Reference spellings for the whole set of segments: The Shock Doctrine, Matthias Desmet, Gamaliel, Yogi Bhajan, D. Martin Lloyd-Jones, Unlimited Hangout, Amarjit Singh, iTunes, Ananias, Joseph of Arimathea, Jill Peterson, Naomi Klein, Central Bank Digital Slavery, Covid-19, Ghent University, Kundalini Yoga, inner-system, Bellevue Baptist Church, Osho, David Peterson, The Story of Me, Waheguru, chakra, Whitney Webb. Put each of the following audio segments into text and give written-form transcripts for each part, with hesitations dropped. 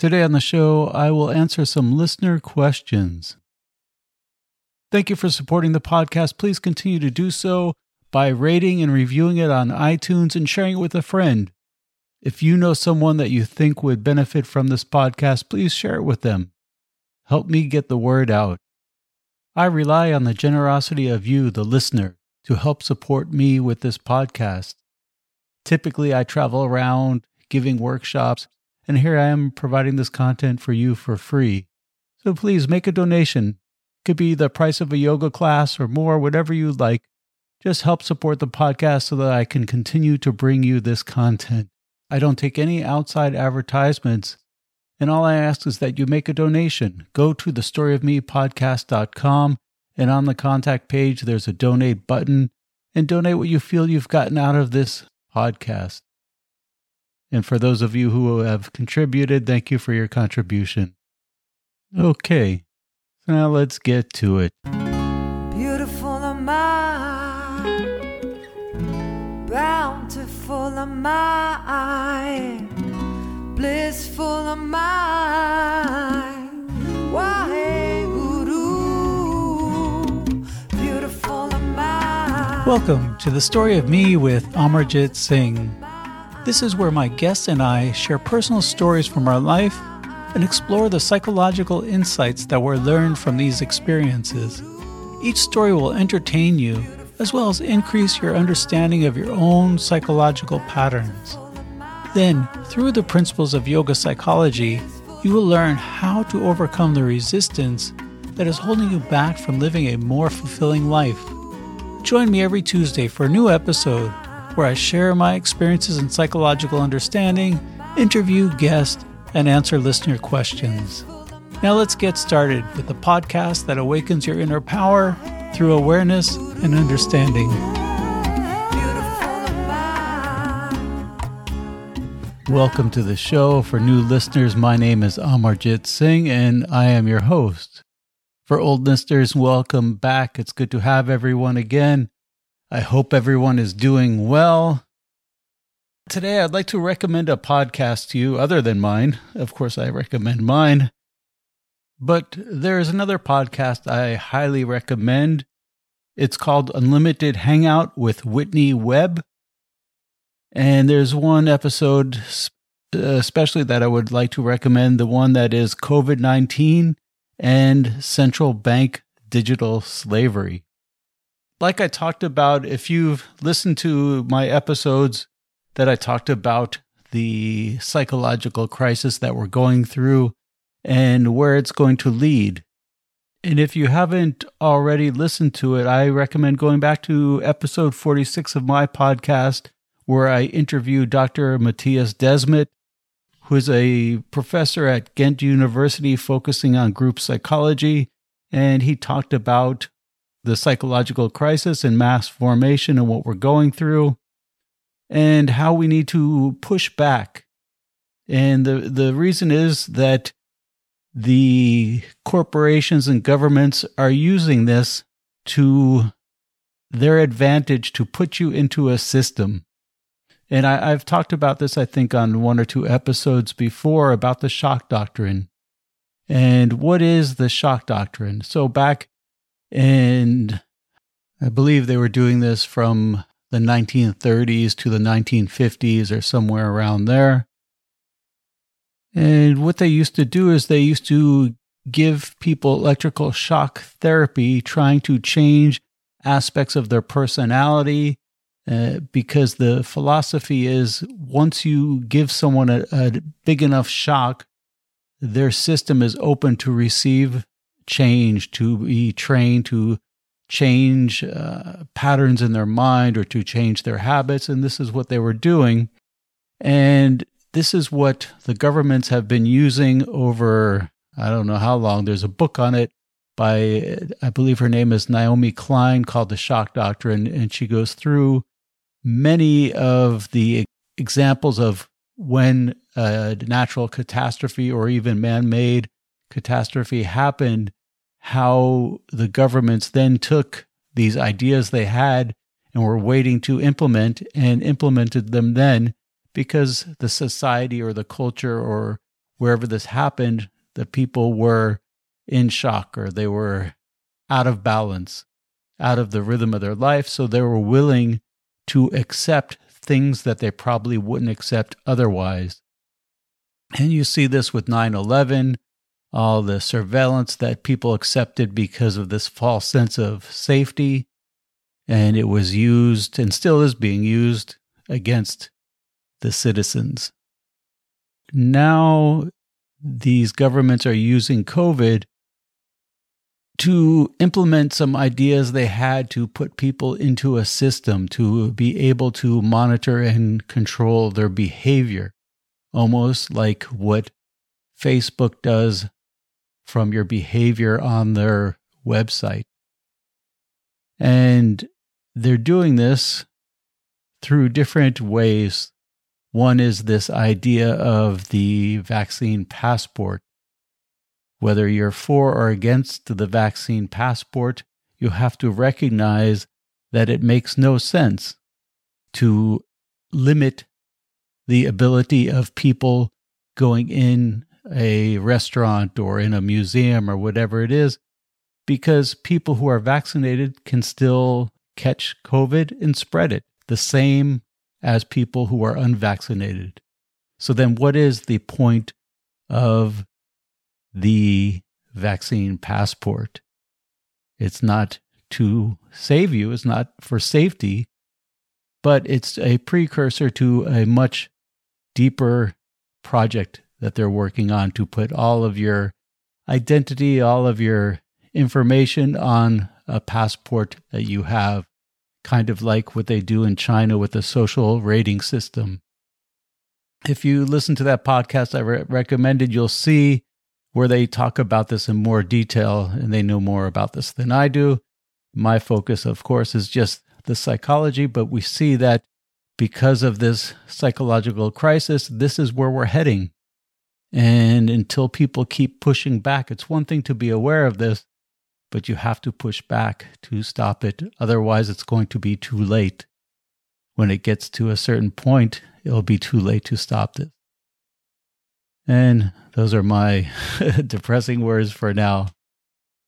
Today on the show, I will answer some listener questions. Thank you for supporting the podcast. Please continue to do so by rating and reviewing it on iTunes and sharing it with a friend. If you know someone that you think would benefit from this podcast, please share it with them. Help me get the word out. I rely on the generosity of you, the listener, to help support me with this podcast. Typically, I travel around giving workshops, and here I am providing this content for you for free. So please make a donation. It could be the price of a yoga class or more, whatever you'd like. Just help support the podcast so that I can continue to bring you this content. I don't take any outside advertisements, and all I ask is that you make a donation. Go to thestoryofmepodcast.com, and on the contact page, there's a donate button, and donate what you feel you've gotten out of this podcast. And for those of you who have contributed, thank you for your contribution. Okay, so now let's get to it. Beautiful am I, bountiful am I, blissful am I, Waheguru, beautiful am I. Welcome to The Story of Me with Amarjit Singh. This is where my guests and I share personal stories from our life and explore the psychological insights that were learned from these experiences. Each story will entertain you, as well as increase your understanding of your own psychological patterns. Then, through the principles of yoga psychology, you will learn how to overcome the resistance that is holding you back from living a more fulfilling life. Join me every Tuesday for a new episode, where I share my experiences in psychological understanding, interview guests, and answer listener questions. Now let's get started with the podcast that awakens your inner power through awareness and understanding. Welcome to the show. For new listeners, my name is Amarjit Singh, and I am your host. For old listeners, welcome back. It's good to have everyone again. I hope everyone is doing well. Today, I'd like to recommend a podcast to you other than mine. Of course, I recommend mine. But there is another podcast I highly recommend. It's called Unlimited Hangout with Whitney Webb. And there's one episode especially that I would like to recommend, the one that is COVID-19 and Central Bank Digital Slavery. Like I talked about, if you've listened to my episodes that I talked about the psychological crisis that we're going through and where it's going to lead. And if you haven't already listened to it, I recommend going back to episode 46 of my podcast, where I interview Dr. Matthias Desmet, who is a professor at Ghent University focusing on group psychology, and he talked about the psychological crisis and mass formation and what we're going through and how we need to push back. And the reason is that the corporations and governments are using this to their advantage to put you into a system. And I've talked about this, I think, on one or two episodes before about the shock doctrine. And what is the shock doctrine? So back And I believe they were doing this from the 1930s to the 1950s or somewhere around there. And what they used to do is they used to give people electrical shock therapy, trying to change aspects of their personality, because the philosophy is once you give someone a big enough shock, their system is open to receive change, to be trained to change patterns in their mind or to change their habits. And this is what they were doing. And this is what the governments have been using over, I don't know how long. There's a book on it by, I believe her name is Naomi Klein, called The Shock Doctrine. And she goes through many of the examples of when a natural catastrophe or even man-made catastrophe happened, how the governments then took these ideas they had and were waiting to implement and implemented them then because the society or the culture or wherever this happened, the people were in shock or they were out of balance, out of the rhythm of their life. So they were willing to accept things that they probably wouldn't accept otherwise. And you see this with 9/11, all the surveillance that people accepted because of this false sense of safety. And it was used and still is being used against the citizens. Now, these governments are using COVID to implement some ideas they had to put people into a system to be able to monitor and control their behavior, almost like what Facebook does from your behavior on their website. And they're doing this through different ways. One is this idea of the vaccine passport. Whether you're for or against the vaccine passport, you have to recognize that it makes no sense to limit the ability of people going in a restaurant or in a museum or whatever it is, because people who are vaccinated can still catch COVID and spread it the same as people who are unvaccinated. So then what is the point of the vaccine passport? It's not to save you, it's not for safety, but it's a precursor to a much deeper project that they're working on to put all of your identity, all of your information on a passport that you have, kind of like what they do in China with the social rating system. If you listen to that podcast I recommended, you'll see where they talk about this in more detail, and they know more about this than I do. My focus, of course, is just the psychology, but we see that because of this psychological crisis, this is where we're heading. And until people keep pushing back, it's one thing to be aware of this, but you have to push back to stop it. Otherwise, it's going to be too late. When it gets to a certain point, it'll be too late to stop this. And those are my depressing words for now.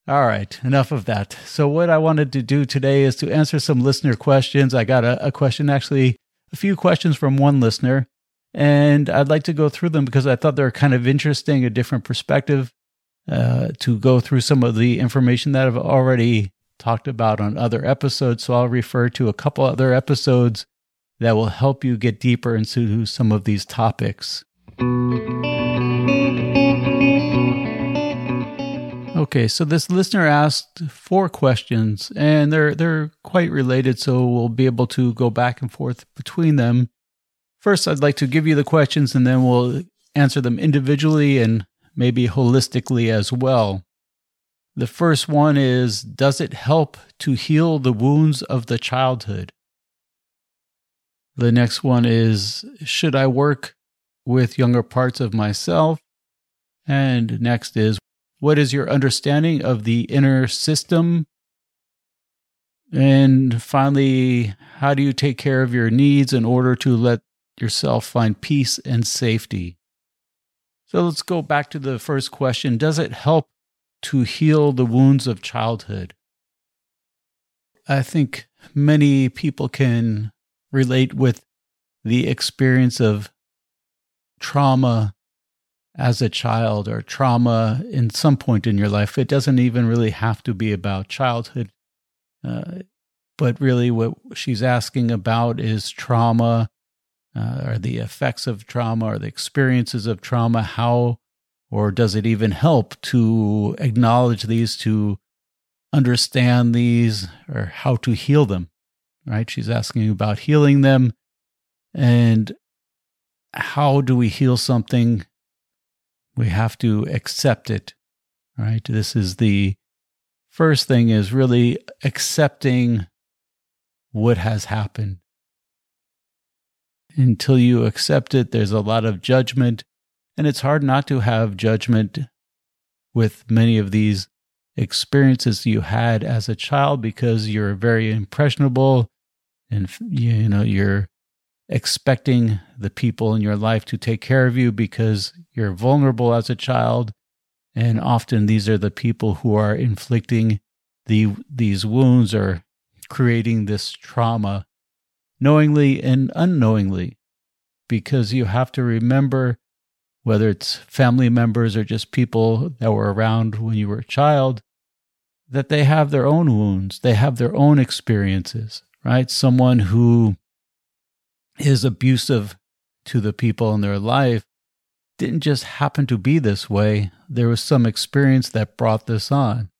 All right, enough of that. So what I wanted to do today is to answer some listener questions. I got a question, actually, a few questions from one listener, and I'd like to go through them because I thought they were kind of interesting, a different perspective. To go through some of the information that I've already talked about on other episodes. So I'll refer to a couple other episodes that will help you get deeper into some of these topics. Okay, so this listener asked 4 questions, and they're quite related, so we'll be able to go back and forth between them. First, I'd like to give you the questions, and then we'll answer them individually and maybe holistically as well. The first one is, does it help to heal the wounds of the childhood? The next one is, should I work with younger parts of myself? And next is, what is your understanding of the inner system? And finally, how do you take care of your needs in order to let yourself find peace and safety? So let's go back to the first question. Does it help to heal the wounds of childhood? I think many people can relate with the experience of trauma as a child or trauma in some point in your life. It doesn't even really have to be about childhood. But really what she's asking about is trauma. Are the effects of trauma or the experiences of trauma, how or does it even help to acknowledge these, to understand these, or how to heal them, right? She's asking about healing them, and how do we heal something? We have to accept it, right? This is the first thing, is really accepting what has happened. Until you accept it, there's a lot of judgment, and it's hard not to have judgment with many of these experiences you had as a child because you're very impressionable, and you're expecting the people in your life to take care of you because you're vulnerable as a child. And often these are the people who are inflicting these wounds or creating this trauma knowingly and unknowingly, because you have to remember, whether it's family members or just people that were around when you were a child, that they have their own wounds, they have their own experiences, right? Someone who is abusive to the people in their life didn't just happen to be this way. There was some experience that brought this on.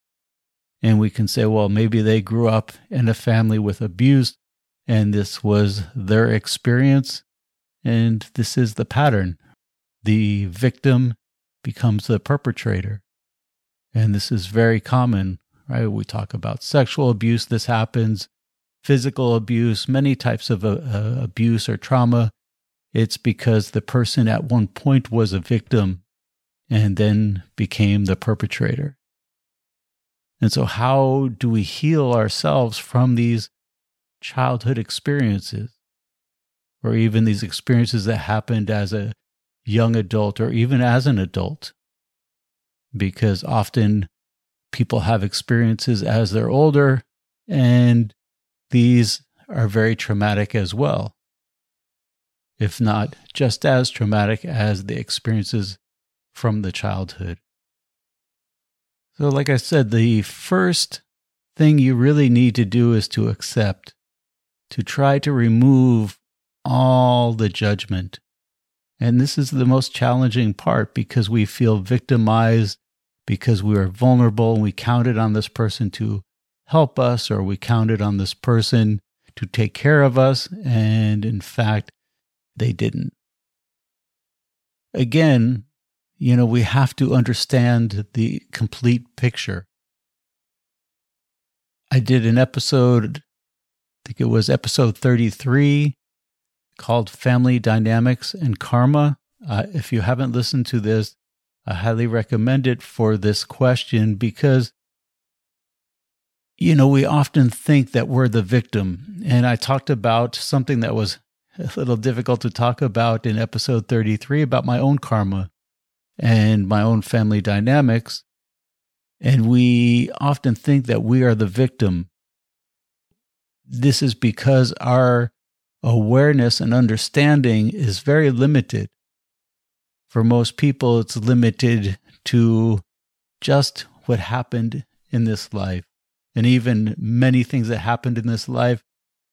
And we can say, well, maybe they grew up in a family with abuse, and this was their experience, and this is the pattern. The victim becomes the perpetrator. And this is very common, right? We talk about sexual abuse, this happens, physical abuse, many types of abuse or trauma. It's because the person at one point was a victim and then became the perpetrator. And so how do we heal ourselves from these childhood experiences, or even these experiences that happened as a young adult or even as an adult? Because often people have experiences as they're older, and these are very traumatic as well, if not just as traumatic as the experiences from the childhood. So like I said, the first thing you really need to do is to accept, to try to remove all the judgment. And this is the most challenging part, because we feel victimized, because we are vulnerable and we counted on this person to help us, or we counted on this person to take care of us, and in fact, they didn't. Again, we have to understand the complete picture. I did an episode, I think it was episode 33, called Family Dynamics and Karma. If you haven't listened to this, I highly recommend it for this question, because, we often think that we're the victim. And I talked about something that was a little difficult to talk about in episode 33 about my own karma and my own family dynamics. And we often think that we are the victim. This is because our awareness and understanding is very limited. For most people, it's limited to just what happened in this life. And even many things that happened in this life,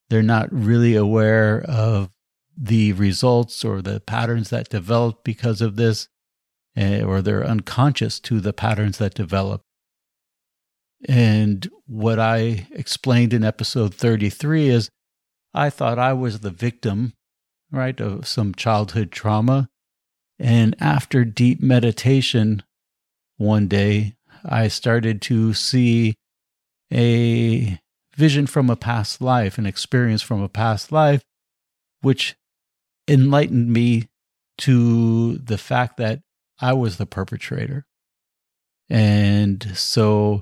they're not really aware of the results or the patterns that developed because of this, or they're unconscious to the patterns that develop. And what I explained in episode 33 is, I thought I was the victim, right, of some childhood trauma. And after deep meditation, one day, I started to see a vision from a past life, an experience from a past life, which enlightened me to the fact that I was the perpetrator. And so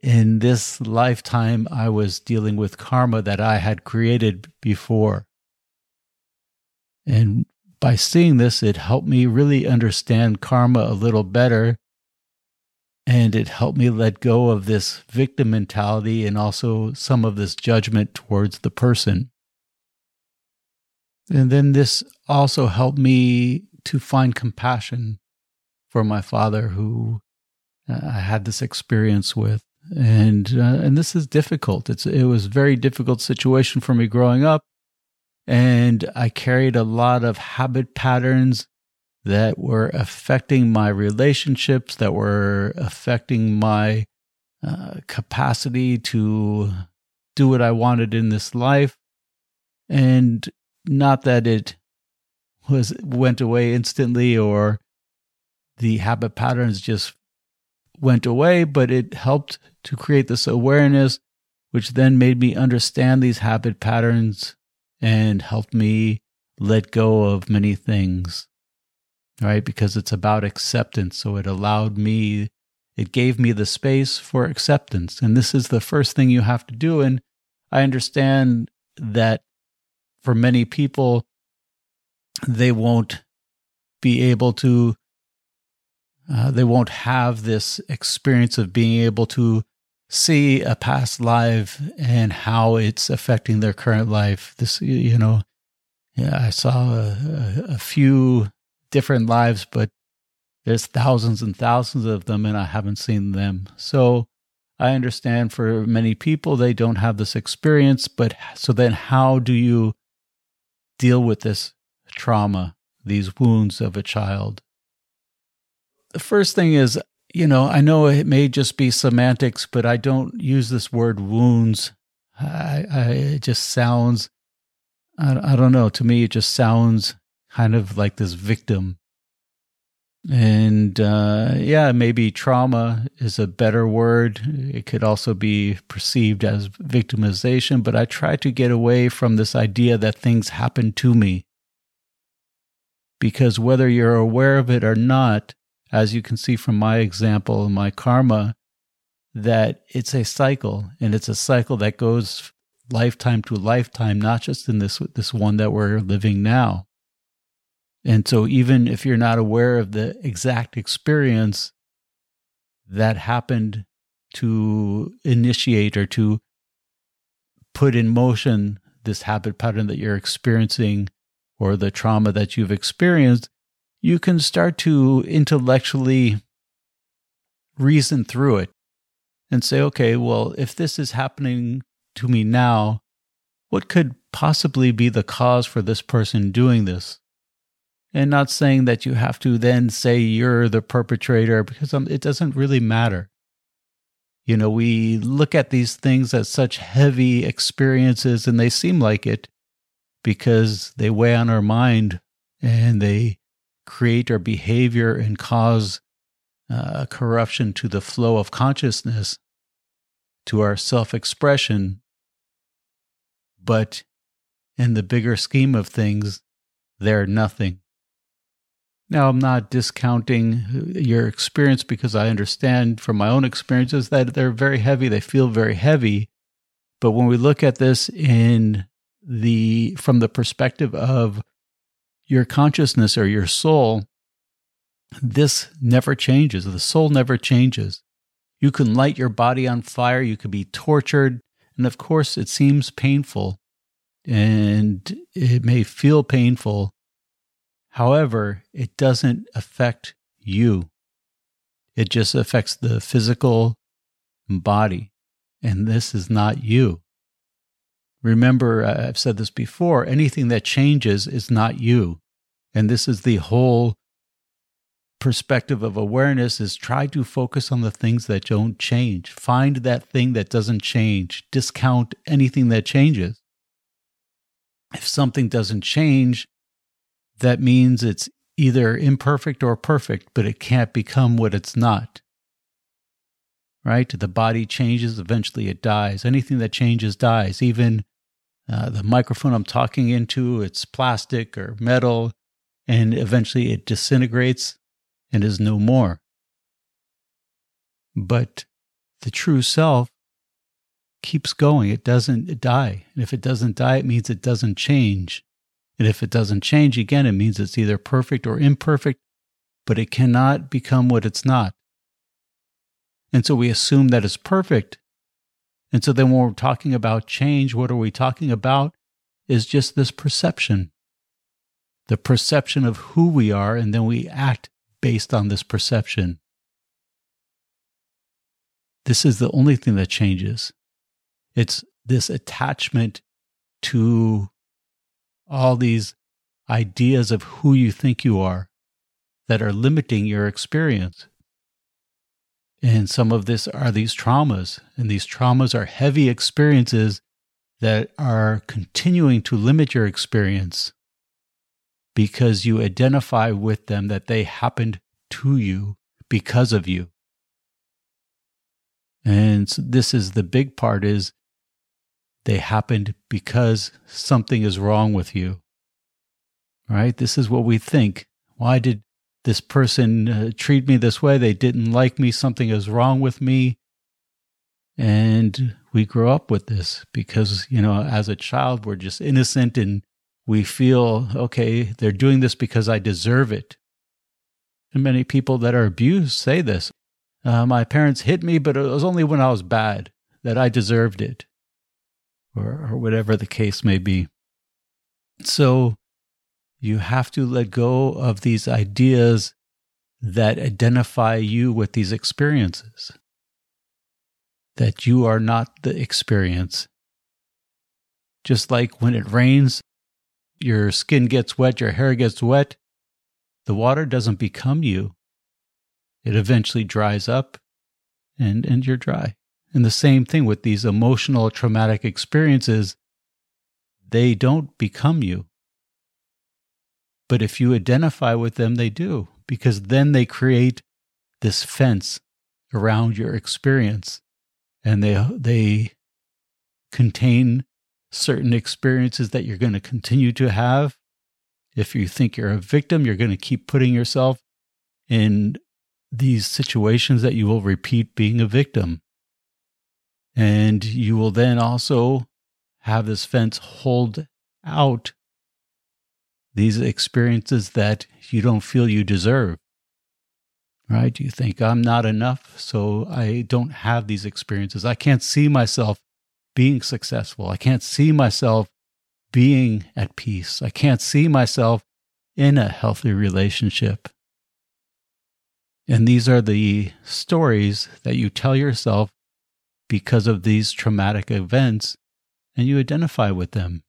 in this lifetime, I was dealing with karma that I had created before. And by seeing this, it helped me really understand karma a little better. And it helped me let go of this victim mentality and also some of this judgment towards the person. And then this also helped me to find compassion for my father, who I had this experience with. And this is difficult. It was a very difficult situation for me growing up, and I carried a lot of habit patterns that were affecting my relationships, that were affecting my capacity to do what I wanted in this life. And not that it went away instantly, or the habit patterns just went away, but it helped to create this awareness, which then made me understand these habit patterns and helped me let go of many things, right? Because it's about acceptance. So it gave me the space for acceptance. And this is the first thing you have to do. And I understand that for many people, they won't be able to, they won't have this experience of being able to see a past life and how it's affecting their current life. This, you know, yeah, I saw a few different lives, but there's thousands and thousands of them, and I haven't seen them. So I understand for many people, they don't have this experience, but so then how do you deal with this trauma, these wounds of a child? The first thing is, you know, I know it may just be semantics, but I don't use this word wounds. It just sounds, I don't know, to me it just sounds kind of like this victim. And yeah, maybe trauma is a better word. It could also be perceived as victimization, but I try to get away from this idea that things happen to me. Because whether you're aware of it or not, as you can see from my example and my karma, that it's a cycle, and it's a cycle that goes lifetime to lifetime, not just in this one that we're living now. And so even if you're not aware of the exact experience that happened to initiate or to put in motion this habit pattern that you're experiencing or the trauma that you've experienced, you can start to intellectually reason through it and say, okay, well, if this is happening to me now, what could possibly be the cause for this person doing this? And not saying that you have to then say you're the perpetrator, because it doesn't really matter. You know, we look at these things as such heavy experiences, and they seem like it because they weigh on our mind and they create our behavior and cause corruption to the flow of consciousness, to our self-expression. But in the bigger scheme of things, they're nothing. Now, I'm not discounting your experience, because I understand from my own experiences that they're very heavy, they feel very heavy. But when we look at this from the perspective of your consciousness or your soul, this never changes. The soul never changes. You can light your body on fire, you can be tortured, and of course it seems painful, and it may feel painful. However, it doesn't affect you. It just affects the physical body. And this is not you. Remember, I've said this before, anything that changes is not you. And this is the whole perspective of awareness, is try to focus on the things that don't change. Find that thing that doesn't change. Discount anything that changes. If something doesn't change, that means it's either imperfect or perfect, but it can't become what it's not, right? The body changes, eventually it dies. Anything that changes dies. Even the microphone I'm talking into, it's plastic or metal, and eventually it disintegrates and is no more. But the true self keeps going. It doesn't die. And if it doesn't die, it means it doesn't change. And if it doesn't change, again, it means it's either perfect or imperfect, but it cannot become what it's not. And so we assume that it's perfect. And so then when we're talking about change, what are we talking about? Is just this perception. The perception of who we are, and then we act based on this perception. This is the only thing that changes. It's this attachment to all these ideas of who you think you are that are limiting your experience. And some of this are these traumas, and these traumas are heavy experiences that are continuing to limit your experience because you identify with them, that they happened to you because of you. And so this is the big part, is they happened because something is wrong with you, right? This is what we think. Why did this person treat me this way? They didn't like me. Something is wrong with me. And we grow up with this because, you know, as a child, we're just innocent and we feel, okay, they're doing this because I deserve it. And many people that are abused say this. My parents hit me, but it was only when I was bad that I deserved it, or whatever the case may be. So you have to let go of these ideas that identify you with these experiences, that you are not the experience. Just like when it rains, your skin gets wet, your hair gets wet, the water doesn't become you. It eventually dries up and you're dry. And the same thing with these emotional traumatic experiences, they don't become you. But if you identify with them, they do, because then they create this fence around your experience, and they contain certain experiences that you're going to continue to have. If you think you're a victim, you're going to keep putting yourself in these situations that you will repeat being a victim. And you will then also have this fence hold out these experiences that you don't feel you deserve, right? You think, I'm not enough, so I don't have these experiences. I can't see myself being successful. I can't see myself being at peace. I can't see myself in a healthy relationship. And these are the stories that you tell yourself because of these traumatic events, and you identify with them.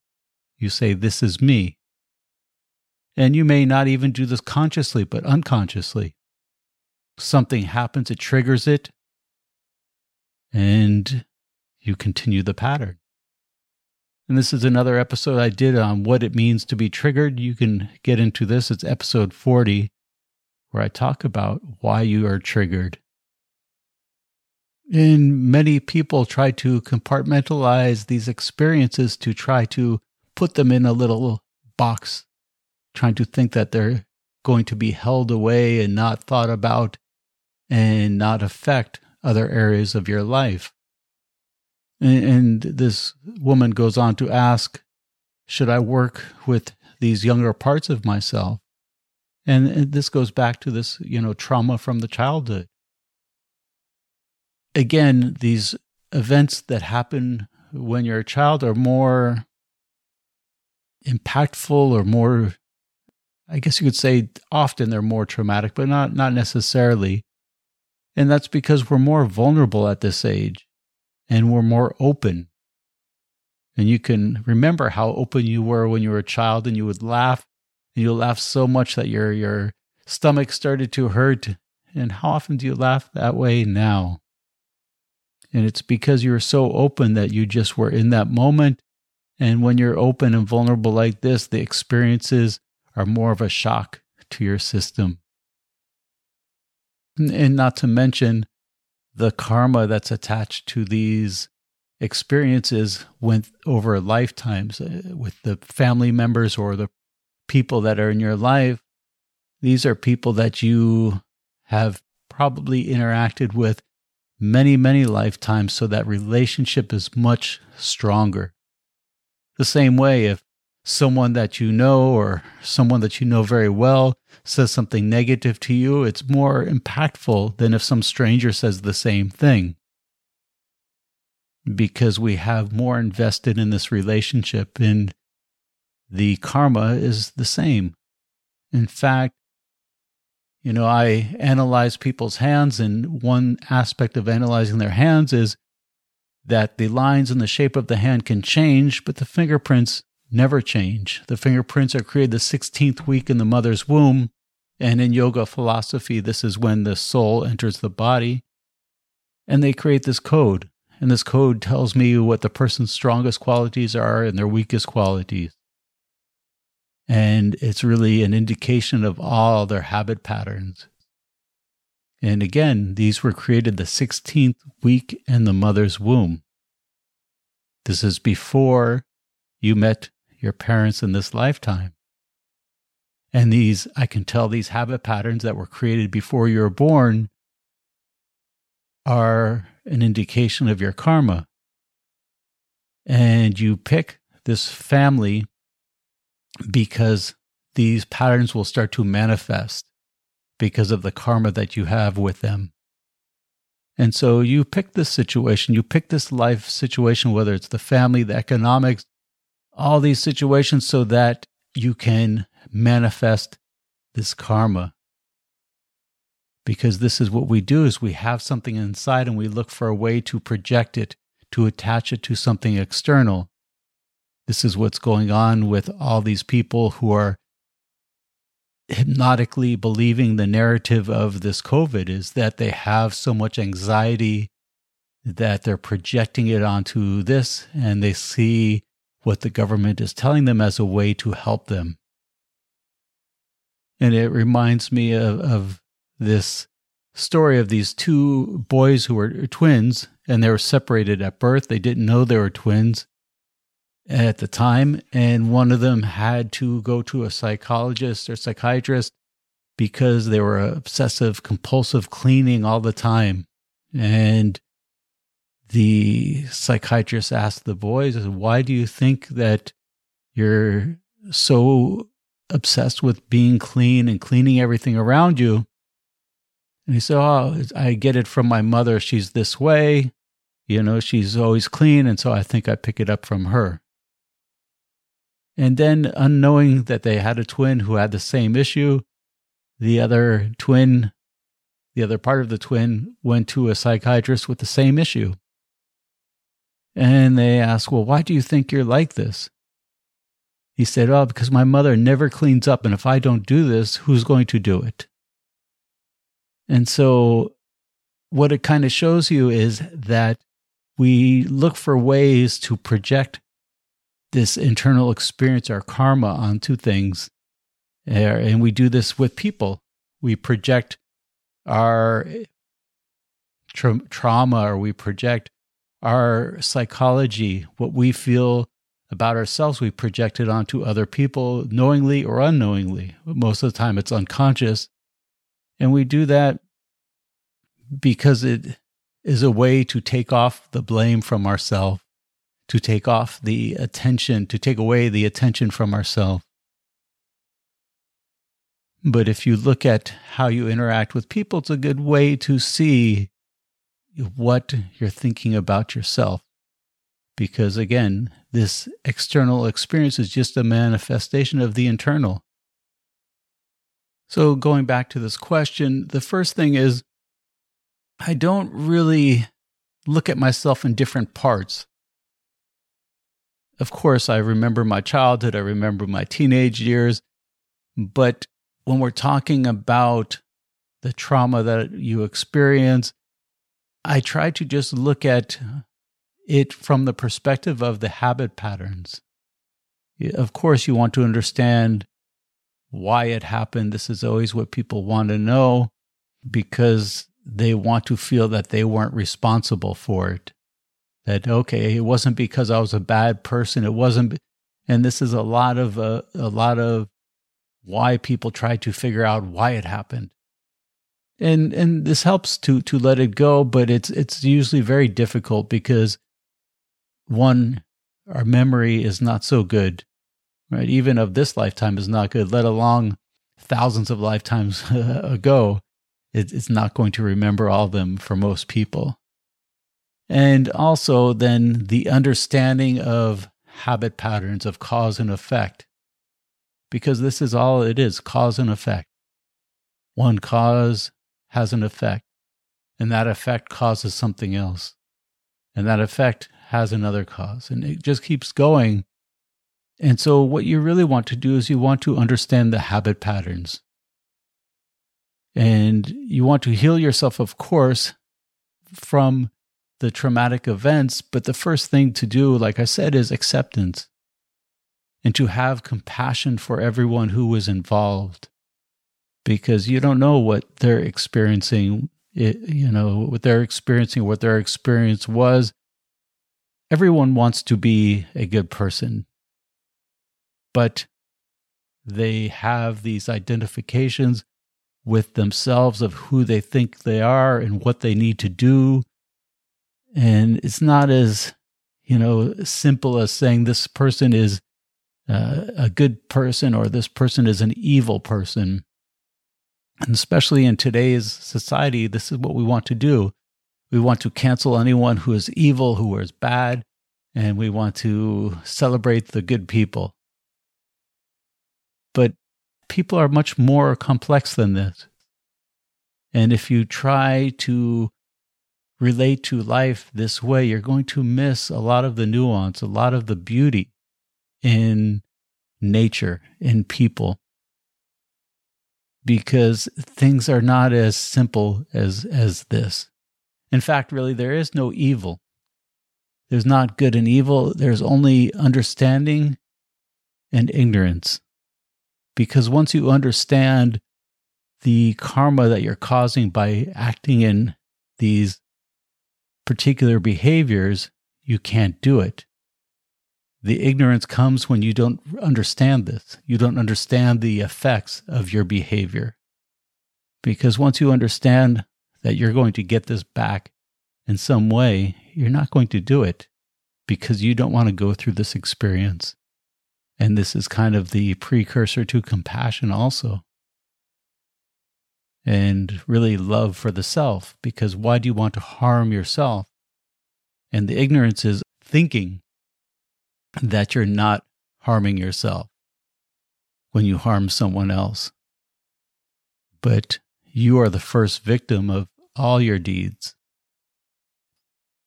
You say, this is me. And you may not even do this consciously, but unconsciously. Something happens, it triggers it, and you continue the pattern. And this is another episode I did on what it means to be triggered. You can get into this. It's episode 40, where I talk about why you are triggered. And many people try to compartmentalize these experiences to try to put them in a little box, trying to think that they're going to be held away and not thought about and not affect other areas of your life. And this woman goes on to ask, should I work with these younger parts of myself? And this goes back to this, trauma from the childhood. Again, these events that happen when you're a child are more impactful or more, I guess you could say often they're more traumatic, but not necessarily. And that's because we're more vulnerable at this age and we're more open. And you can remember how open you were when you were a child, and you would laugh, and you laugh so much that your stomach started to hurt. And how often do you laugh that way now? And it's because you were so open that you just were in that moment. And when you're open and vulnerable like this, the experiences are more of a shock to your system. And not to mention the karma that's attached to these experiences went over lifetimes with the family members or the people that are in your life. These are people that you have probably interacted with many, many lifetimes, so that relationship is much stronger. The same way, if someone that you know or someone that you know very well says something negative to you, it's more impactful than if some stranger says the same thing, because we have more invested in this relationship, and the karma is the same. In fact, I analyze people's hands, and one aspect of analyzing their hands is that the lines and the shape of the hand can change, but the fingerprints never change. The fingerprints are created the 16th week in the mother's womb, and in yoga philosophy, this is when the soul enters the body, and they create this code, and this code tells me what the person's strongest qualities are and their weakest qualities, and it's really an indication of all their habit patterns. And again, these were created the 16th week in the mother's womb. This is before you met your parents in this lifetime. And these, I can tell these habit patterns that were created before you were born are an indication of your karma. And you pick this family because these patterns will start to manifest because of the karma that you have with them. And so you pick this situation, you pick this life situation, whether it's the family, the economics, all these situations, so that you can manifest this karma. Because this is what we do, is we have something inside and we look for a way to project it, to attach it to something external. This is what's going on with all these people who are hypnotically believing the narrative of this COVID, is that they have so much anxiety that they're projecting it onto this, and they see what the government is telling them as a way to help them. And it reminds me of this story of these two boys who were twins, and they were separated at birth. They didn't know they were twins at the time, and one of them had to go to a psychologist or psychiatrist because they were obsessive compulsive cleaning all the time. And the psychiatrist asked the boys, why do you think that you're so obsessed with being clean and cleaning everything around you? And he said, I get it from my mother. She's this way. You know, she's always clean, and so I think I pick it up from her. And then, unknowing that they had a twin who had the same issue, the other part of the twin, went to a psychiatrist with the same issue. And they asked, well, why do you think you're like this? He said, because my mother never cleans up, and if I don't do this, who's going to do it? And so what it kind of shows you is that we look for ways to project this internal experience, our karma, onto things. And we do this with people. We project our trauma, or we project our psychology, what we feel about ourselves, we project it onto other people, knowingly or unknowingly. Most of the time it's unconscious. And we do that because it is a way to take off the blame from ourselves, to take off the attention, to take away the attention from ourselves. But if you look at how you interact with people, it's a good way to see what you're thinking about yourself. Because again, this external experience is just a manifestation of the internal. So going back to this question, the first thing is, I don't really look at myself in different parts. Of course, I remember my childhood, I remember my teenage years, but when we're talking about the trauma that you experience, I try to just look at it from the perspective of the habit patterns. Of course, you want to understand why it happened. This is always what people want to know, because they want to feel that they weren't responsible for it. That, okay, it wasn't because I was a bad person. It wasn't, and this is a lot of why people try to figure out why it happened. And this helps to let it go, but it's usually very difficult because, one, our memory is not so good, right? Even of this lifetime is not good, let alone thousands of lifetimes ago. It's not going to remember all of them for most people. And also then the understanding of habit patterns, of cause and effect, because this is all it is, cause and effect. One cause has an effect, and that effect causes something else, and that effect has another cause, and it just keeps going. And so what you really want to do is you want to understand the habit patterns. And you want to heal yourself, of course, from the traumatic events. But the first thing to do, like I said, is acceptance, and to have compassion for everyone who was involved, because you don't know what they're experiencing. What their experience was. Everyone wants to be a good person, but they have these identifications with themselves of who they think they are and what they need to do. And it's not as simple as saying this person is a good person or this person is an evil person. And especially in today's society, this is what we want to do. We want to cancel anyone who is evil, who is bad, and we want to celebrate the good people. But people are much more complex than this. And if you try to relate to life this way, you're going to miss a lot of the nuance, a lot of the beauty in nature, in people, because things are not as simple as this. In fact, really, there is no evil. There's not good and evil. There's only understanding and ignorance. Because once you understand the karma that you're causing by acting in these particular behaviors, you can't do it. The ignorance comes when you don't understand this. You don't understand the effects of your behavior. Because once you understand that you're going to get this back in some way, you're not going to do it because you don't want to go through this experience. And this is kind of the precursor to compassion also. And really love for the self, because why do you want to harm yourself? And the ignorance is thinking that you're not harming yourself when you harm someone else. But you are the first victim of all your deeds.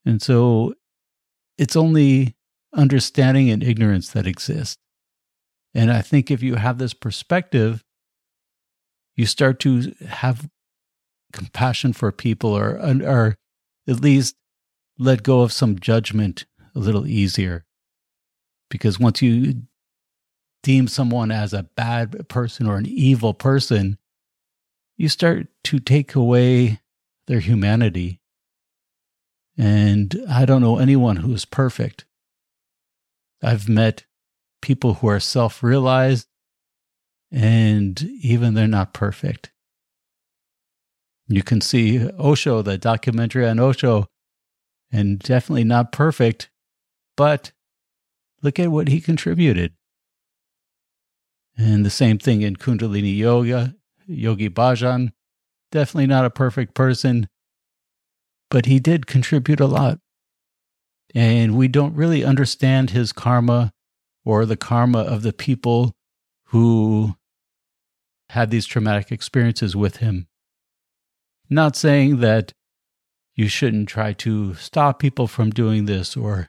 And so it's only understanding and ignorance that exist. And I think if you have this perspective, you start to have compassion for people, or at least let go of some judgment a little easier. Because once you deem someone as a bad person or an evil person, you start to take away their humanity. And I don't know anyone who is perfect. I've met people who are self-realized, and even they're not perfect. You can see Osho, the documentary on Osho, and definitely not perfect, but look at what he contributed. And the same thing in Kundalini Yoga, Yogi Bhajan, definitely not a perfect person, but he did contribute a lot. And we don't really understand his karma or the karma of the people who had these traumatic experiences with him. Not saying that you shouldn't try to stop people from doing this or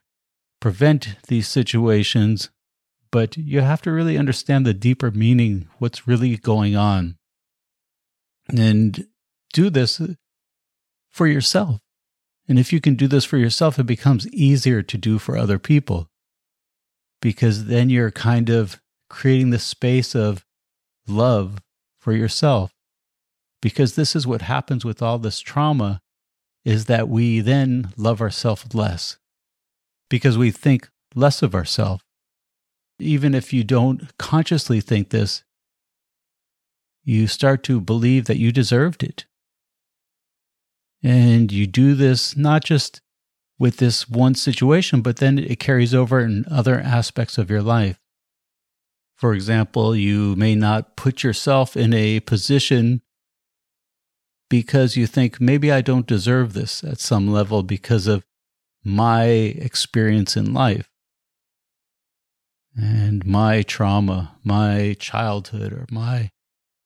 prevent these situations, but you have to really understand the deeper meaning, what's really going on. And do this for yourself. And if you can do this for yourself, it becomes easier to do for other people, because then you're kind of creating the space of love for yourself. Because this is what happens with all this trauma, is that we then love ourselves less, because we think less of ourselves. Even if you don't consciously think this, you start to believe that you deserved it. And you do this not just with this one situation, but then it carries over in other aspects of your life. For example, you may not put yourself in a position because you think, maybe I don't deserve this at some level because of my experience in life and my trauma, my childhood, or my,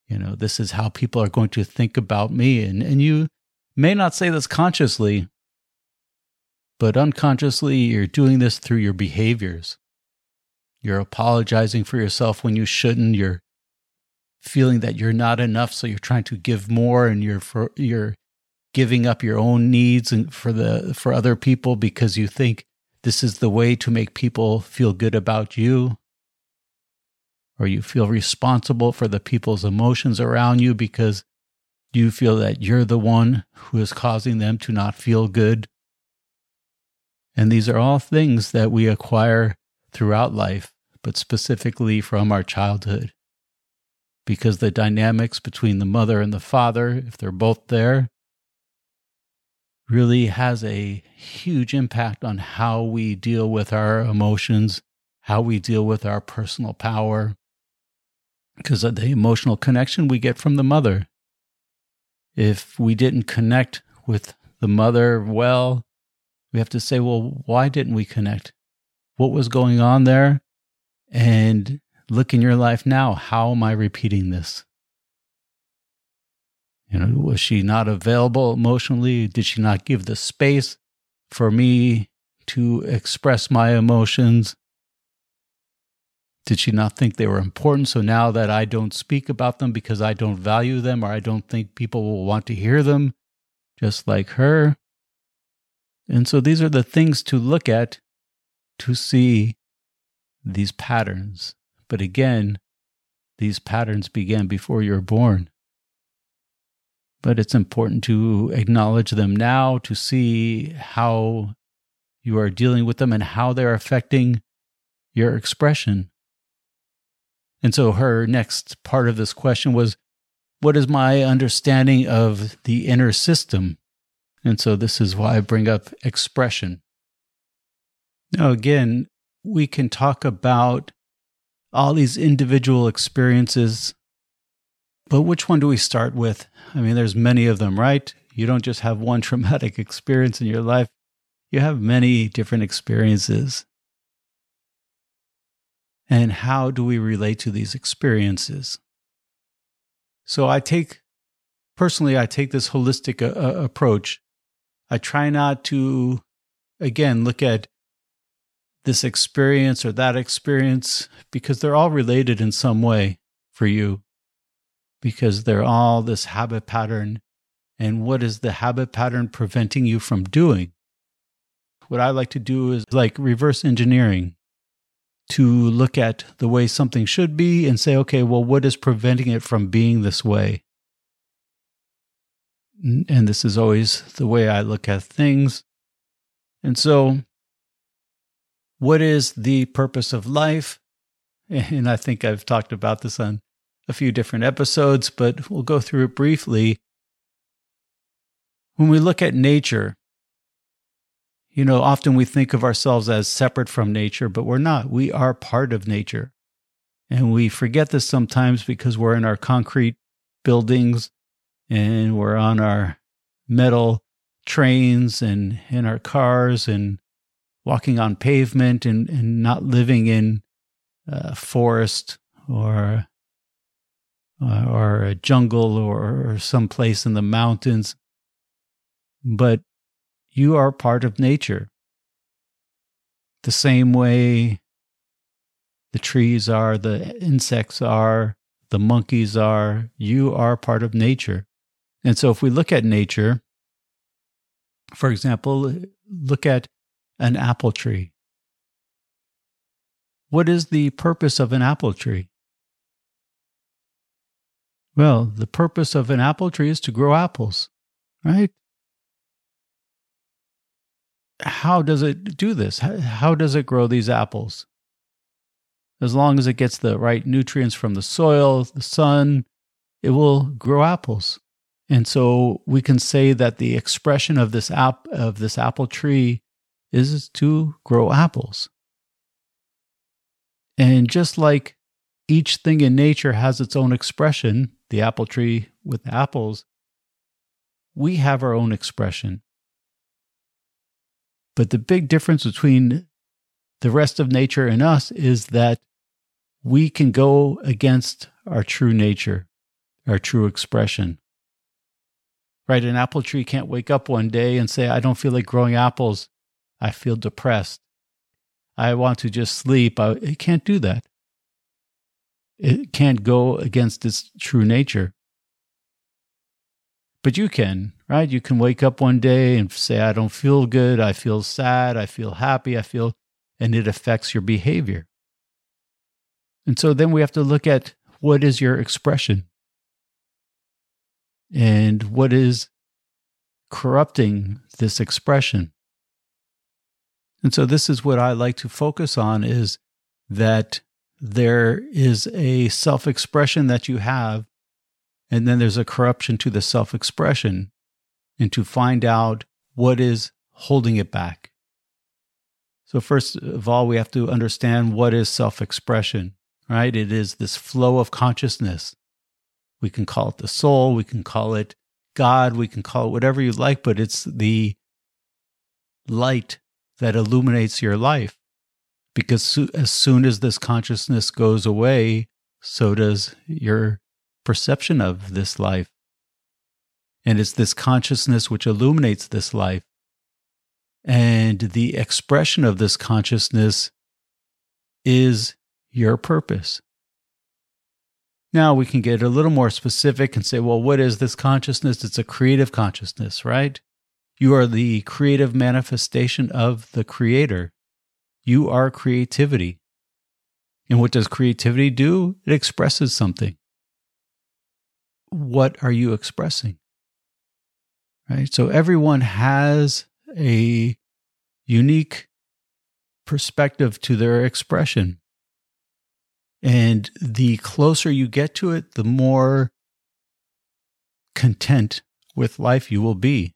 this is how people are going to think about me. And you may not say this consciously, but unconsciously, you're doing this through your behaviors. You're apologizing for yourself when you shouldn't. You're feeling that you're not enough, so you're trying to give more, and you're giving up your own needs and for other people, because you think this is the way to make people feel good about you. Or you feel responsible for the people's emotions around you because you feel that you're the one who is causing them to not feel good. And these are all things that we acquire throughout life, but specifically from our childhood. Because the dynamics between the mother and the father, if they're both there, really has a huge impact on how we deal with our emotions how we deal with our personal power, because of the emotional connection we get from the mother. If we didn't connect with the mother well, we have to say, well, why didn't we connect? What was going on there? And look in your life now, how am I repeating this? You know, was she not available emotionally? Did she not give the space for me to express my emotions? Did she not think they were important? So now that I don't speak about them because I don't value them, or I don't think people will want to hear them, just like her. And so these are the things to look at to see these patterns. But again, these patterns began before you were born. But it's important to acknowledge them now, to see how you are dealing with them and how they're affecting your expression. And so her next part of this question was, what is my understanding of the inner system? And so this is why I bring up expression. Now, again, we can talk about all these individual experiences, but which one do we start with? I mean, there's many of them, right? You don't just have one traumatic experience in your life. You have many different experiences. And how do we relate to these experiences? So I take this holistic approach. I try not to, again, look at this experience or that experience, because they're all related in some way for you, because they're all this habit pattern. And what is the habit pattern preventing you from doing? What I like to do is like reverse engineering, to look at the way something should be and say, okay, well, what is preventing it from being this way? And this is always the way I look at things. And so, what is the purpose of life? And I think I've talked about this on a few different episodes, but we'll go through it briefly. When we look at nature, you know, often we think of ourselves as separate from nature, but we're not. We are part of nature. And we forget this sometimes because we're in our concrete buildings and we're on our metal trains and in our cars and walking on pavement and not living in a forest or a jungle or someplace in the mountains. But you are part of nature. The same way the trees are, the insects are, the monkeys are, you are part of nature. And so if we look at nature, for example, look at an apple tree. What is the purpose of an apple tree? Well, the purpose of an apple tree is to grow apples, right? How does it do this? How does it grow these apples? As long as it gets the right nutrients from the soil, the sun, it will grow apples. And so we can say that the expression of this apple tree is to grow apples. And just like each thing in nature has its own expression, the apple tree with apples, we have our own expression. But the big difference between the rest of nature and us is that we can go against our true nature, our true expression. Right? An apple tree can't wake up one day and say, I don't feel like growing apples. I feel depressed. I want to just sleep. It can't do that. It can't go against its true nature. But you can, right? You can wake up one day and say, I don't feel good, I feel sad, I feel happy, and it affects your behavior. And so then we have to look at what is your expression and what is corrupting this expression. And so this is what I like to focus on, is that there is a self-expression that you have, and then there's a corruption to the self-expression, and to find out what is holding it back. So first of all, we have to understand what is self-expression, right? It is this flow of consciousness. We can call it the soul, we can call it God, we can call it whatever you like, but it's the light that illuminates your life. Because as soon as this consciousness goes away, so does your perception of this life. And it's this consciousness which illuminates this life. And the expression of this consciousness is your purpose. Now we can get a little more specific and say, well, what is this consciousness? It's a creative consciousness, right? You are the creative manifestation of the Creator. You are creativity. And what does creativity do? It expresses something. What are you expressing? Right? So everyone has a unique perspective to their expression. And the closer you get to it, the more content with life you will be.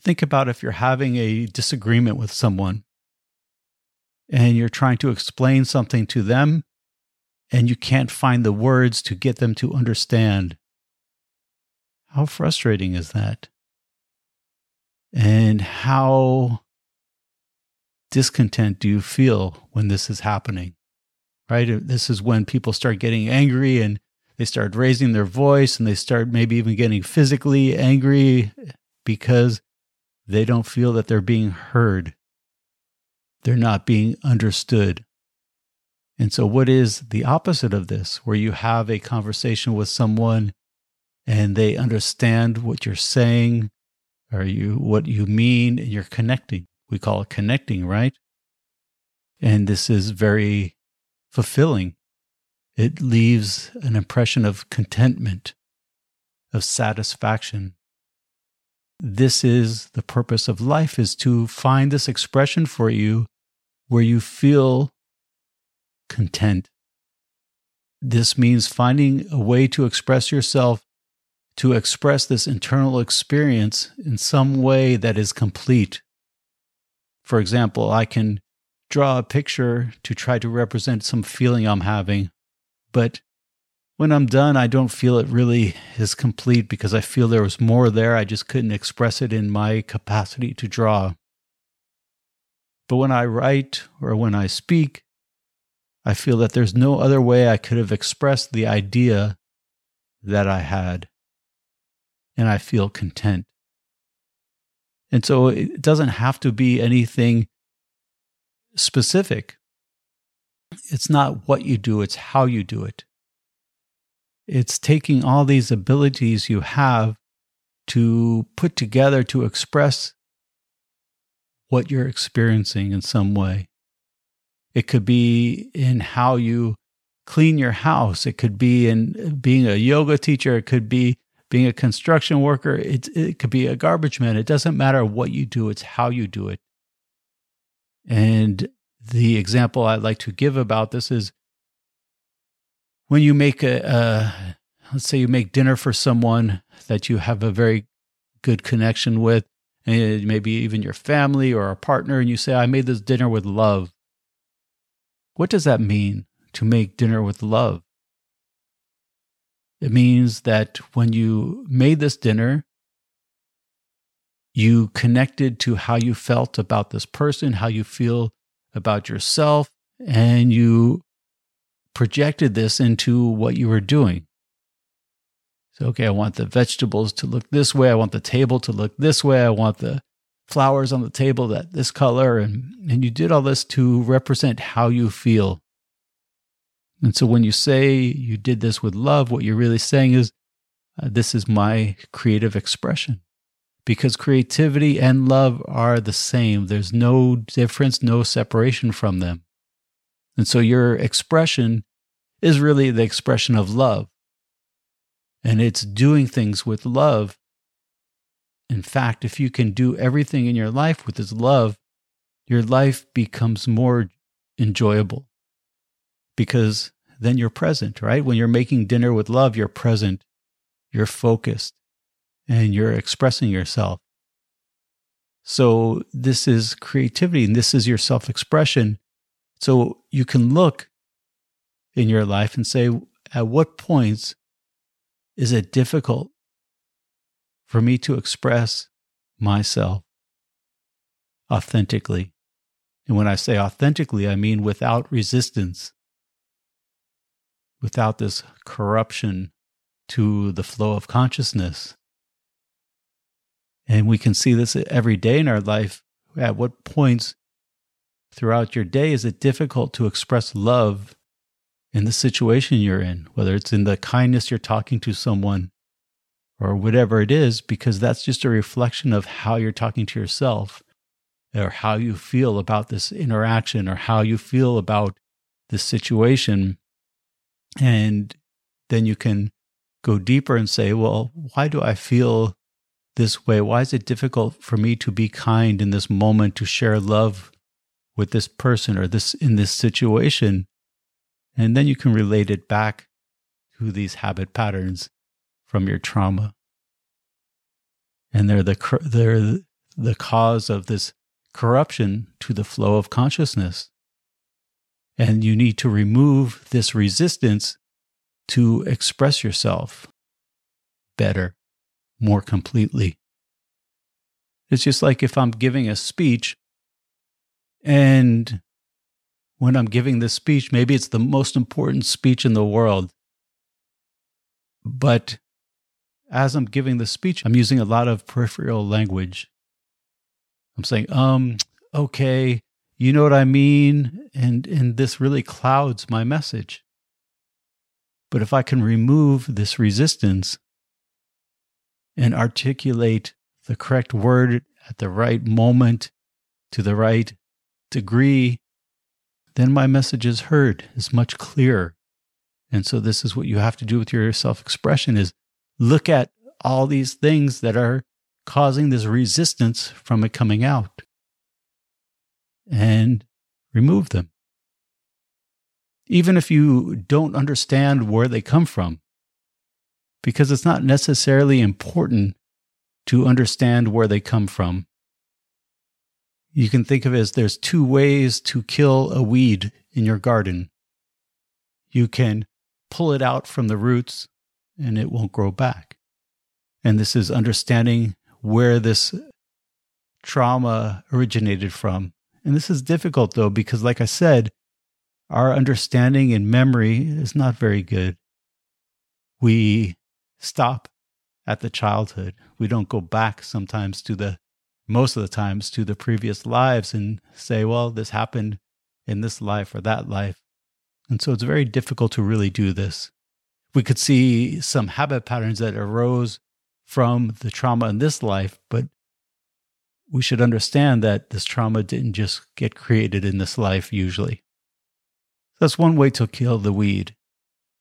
Think about if you're having a disagreement with someone and you're trying to explain something to them and you can't find the words to get them to understand. How frustrating is that? And how discontent do you feel when this is happening? Right? This is when people start getting angry and they start raising their voice and they start maybe even getting physically angry because they don't feel that they're being heard. They're not being understood. And so what is the opposite of this, where you have a conversation with someone and they understand what you're saying or what you mean and you're connecting? We call it connecting, right? And this is very fulfilling. It leaves an impression of contentment, of satisfaction. This is the purpose of life, is to find this expression for you where you feel content. This means finding a way to express yourself, to express this internal experience in some way that is complete. For example, I can draw a picture to try to represent some feeling I'm having. But when I'm done, I don't feel it really is complete because I feel there was more there. I just couldn't express it in my capacity to draw. But when I write or when I speak, I feel that there's no other way I could have expressed the idea that I had. And I feel content. And so it doesn't have to be anything specific. It's not what you do, it's how you do it. It's taking all these abilities you have to put together to express what you're experiencing in some way. It could be in how you clean your house. It could be in being a yoga teacher. It could be being a construction worker. It could be a garbage man. It doesn't matter what you do, it's how you do it. And the example I'd like to give about this is when you make let's say you make dinner for someone that you have a very good connection with, and maybe even your family or a partner, and you say, I made this dinner with love. What does that mean, to make dinner with love? It means that when you made this dinner, you connected to how you felt about this person, how you feel about yourself, and you projected this into what you were doing. So, okay, I want the vegetables to look this way. I want the table to look this way. I want the flowers on the table that this color. And you did all this to represent how you feel. And so when you say you did this with love, what you're really saying is, this is my creative expression. Because creativity and love are the same. There's no difference, no separation from them. And so your expression is really the expression of love. And it's doing things with love. In fact, if you can do everything in your life with this love, your life becomes more enjoyable. Because then you're present, right? When you're making dinner with love, you're present, you're focused, and you're expressing yourself. So this is creativity and this is your self-expression. So you can look in your life and say, at what points is it difficult for me to express myself authentically? And when I say authentically, I mean without resistance, without this corruption to the flow of consciousness. And we can see this every day in our life. At what points throughout your day is it difficult to express love in the situation you're in, whether it's in the kindness you're talking to someone or whatever it is, because that's just a reflection of how you're talking to yourself or how you feel about this interaction or how you feel about this situation. And then you can go deeper and say, well, why do I feel this way? Why is it difficult for me to be kind in this moment, to share love with this person or this in this situation? And then you can relate it back to these habit patterns from your trauma. And they're the cause of this corruption to the flow of consciousness. And you need to remove this resistance to express yourself better, more completely. It's just like if I'm giving a speech, and when I'm giving this speech, maybe it's the most important speech in the world. But as I'm giving the speech, I'm using a lot of peripheral language. I'm saying, okay, you know what I mean? And this really clouds my message. But if I can remove this resistance and articulate the correct word at the right moment, to the right degree, then my message is heard, is much clearer. And so this is what you have to do with your self-expression, is look at all these things that are causing this resistance from it coming out and remove them. Even if you don't understand where they come from, because it's not necessarily important to understand where they come from. You can think of it as there's two ways to kill a weed in your garden. You can pull it out from the roots and it won't grow back. And this is understanding where this trauma originated from. And this is difficult though, because like I said, our understanding and memory is not very good. We stop at the childhood. We don't go back sometimes most of the times to the previous lives and say, well, this happened in this life or that life. And so it's very difficult to really do this. We could see some habit patterns that arose from the trauma in this life, but we should understand that this trauma didn't just get created in this life usually. That's one way to kill the weed.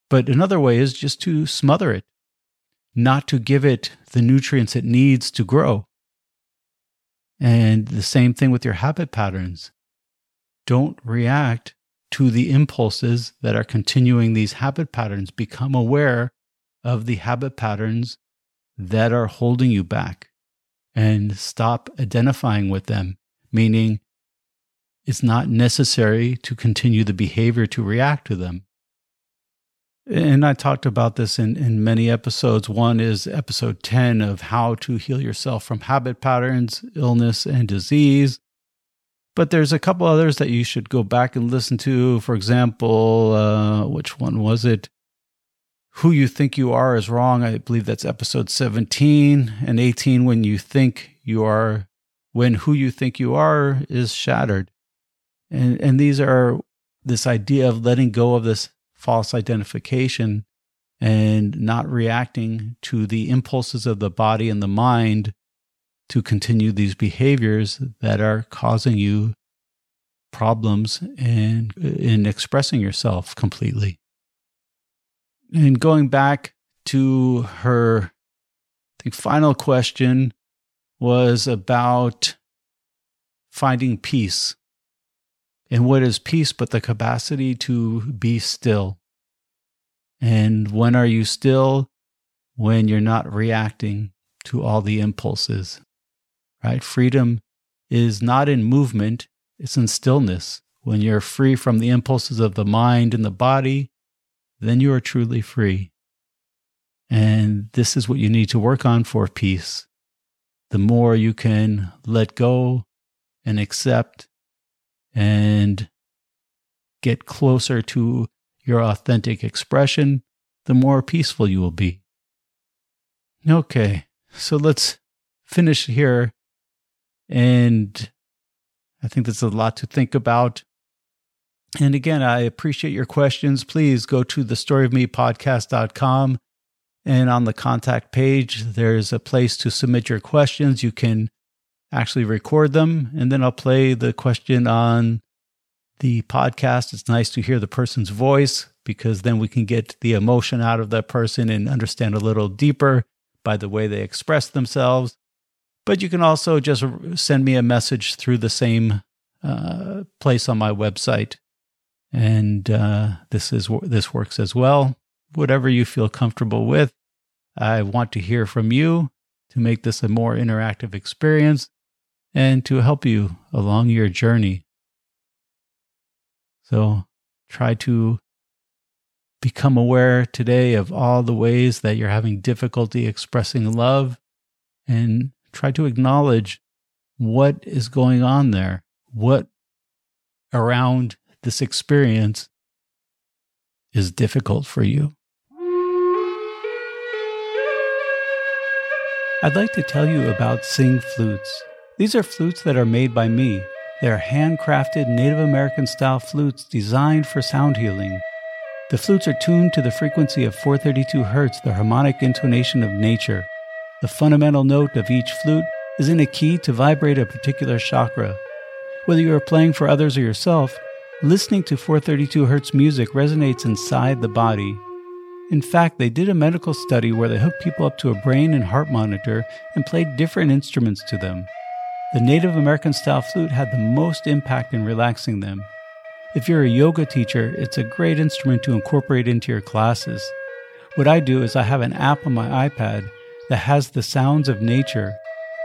But another way is just to smother it, not to give it the nutrients it needs to grow. And the same thing with your habit patterns. Don't react to the impulses that are continuing these habit patterns. Become aware of the habit patterns that are holding you back and stop identifying with them, meaning it's not necessary to continue the behavior to react to them. And I talked about this in many episodes. One is episode 10 of how to heal yourself from habit patterns, illness, and disease. But there's a couple others that you should go back and listen to. For example, which one was it? Who You Think You Are Is Wrong. I believe that's episode 17 and 18, when who you think you are is shattered. And these are this idea of letting go of this false identification and not reacting to the impulses of the body and the mind to continue these behaviors that are causing you problems and in expressing yourself completely. And going back to her, I think, final question was about finding peace. And what is peace but the capacity to be still? And when are you still? When you're not reacting to all the impulses, right? Freedom is not in movement, it's in stillness. When you're free from the impulses of the mind and the body, then you are truly free. And this is what you need to work on for peace. The more you can let go and accept and get closer to your authentic expression, the more peaceful you will be. Okay, so let's finish here. And I think that's a lot to think about. And again, I appreciate your questions. Please go to thestoryofmepodcast.com. And on the contact page, there's a place to submit your questions. You can actually record them, and then I'll play the question on the podcast. It's nice to hear the person's voice, because then we can get the emotion out of that person and understand a little deeper by the way they express themselves. But you can also just send me a message through the same place on my website. And this works as well. Whatever you feel comfortable with, I want to hear from you to make this a more interactive experience and to help you along your journey. So try to become aware today of all the ways that you're having difficulty expressing love, and try to acknowledge what is going on there, what around this experience is difficult for you. I'd like to tell you about Sing flutes. These are flutes that are made by me. They are handcrafted Native American-style flutes designed for sound healing. The flutes are tuned to the frequency of 432 hertz, the harmonic intonation of nature. The fundamental note of each flute is in a key to vibrate a particular chakra. Whether you are playing for others or yourself, listening to 432 hertz music resonates inside the body. In fact, they did a medical study where they hooked people up to a brain and heart monitor and played different instruments to them. The Native American-style flute had the most impact in relaxing them. If you're a yoga teacher, it's a great instrument to incorporate into your classes. What I do is I have an app on my iPad that has the sounds of nature,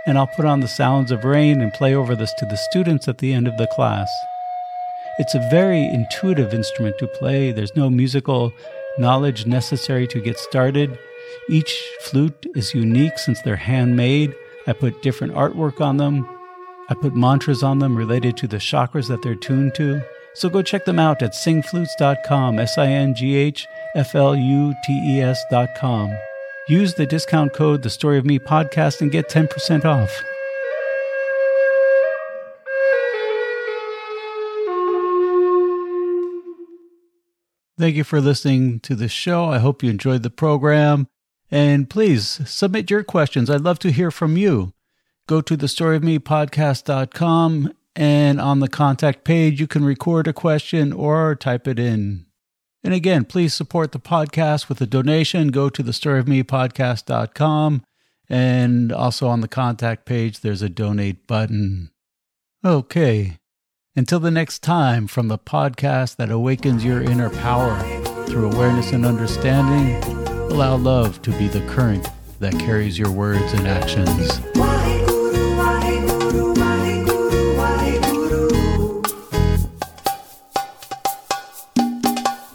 and I'll put on the sounds of rain and play over this to the students at the end of the class. It's a very intuitive instrument to play. There's no musical knowledge necessary to get started. Each flute is unique since they're handmade. I put different artwork on them. I put mantras on them related to the chakras that they're tuned to. So go check them out at singflutes.com, singhflutes.com. Use the discount code The Story of Me Podcast and get 10% off. Thank you for listening to the show. I hope you enjoyed the program. And please submit your questions. I'd love to hear from you. Go to thestoryofmepodcast.com, and on the contact page, you can record a question or type it in. And again, please support the podcast with a donation. Go to thestoryofmepodcast.com, and also on the contact page, there's a donate button. Okay. Until the next time, from the podcast that awakens your inner power through awareness and understanding, allow love to be the current that carries your words and actions.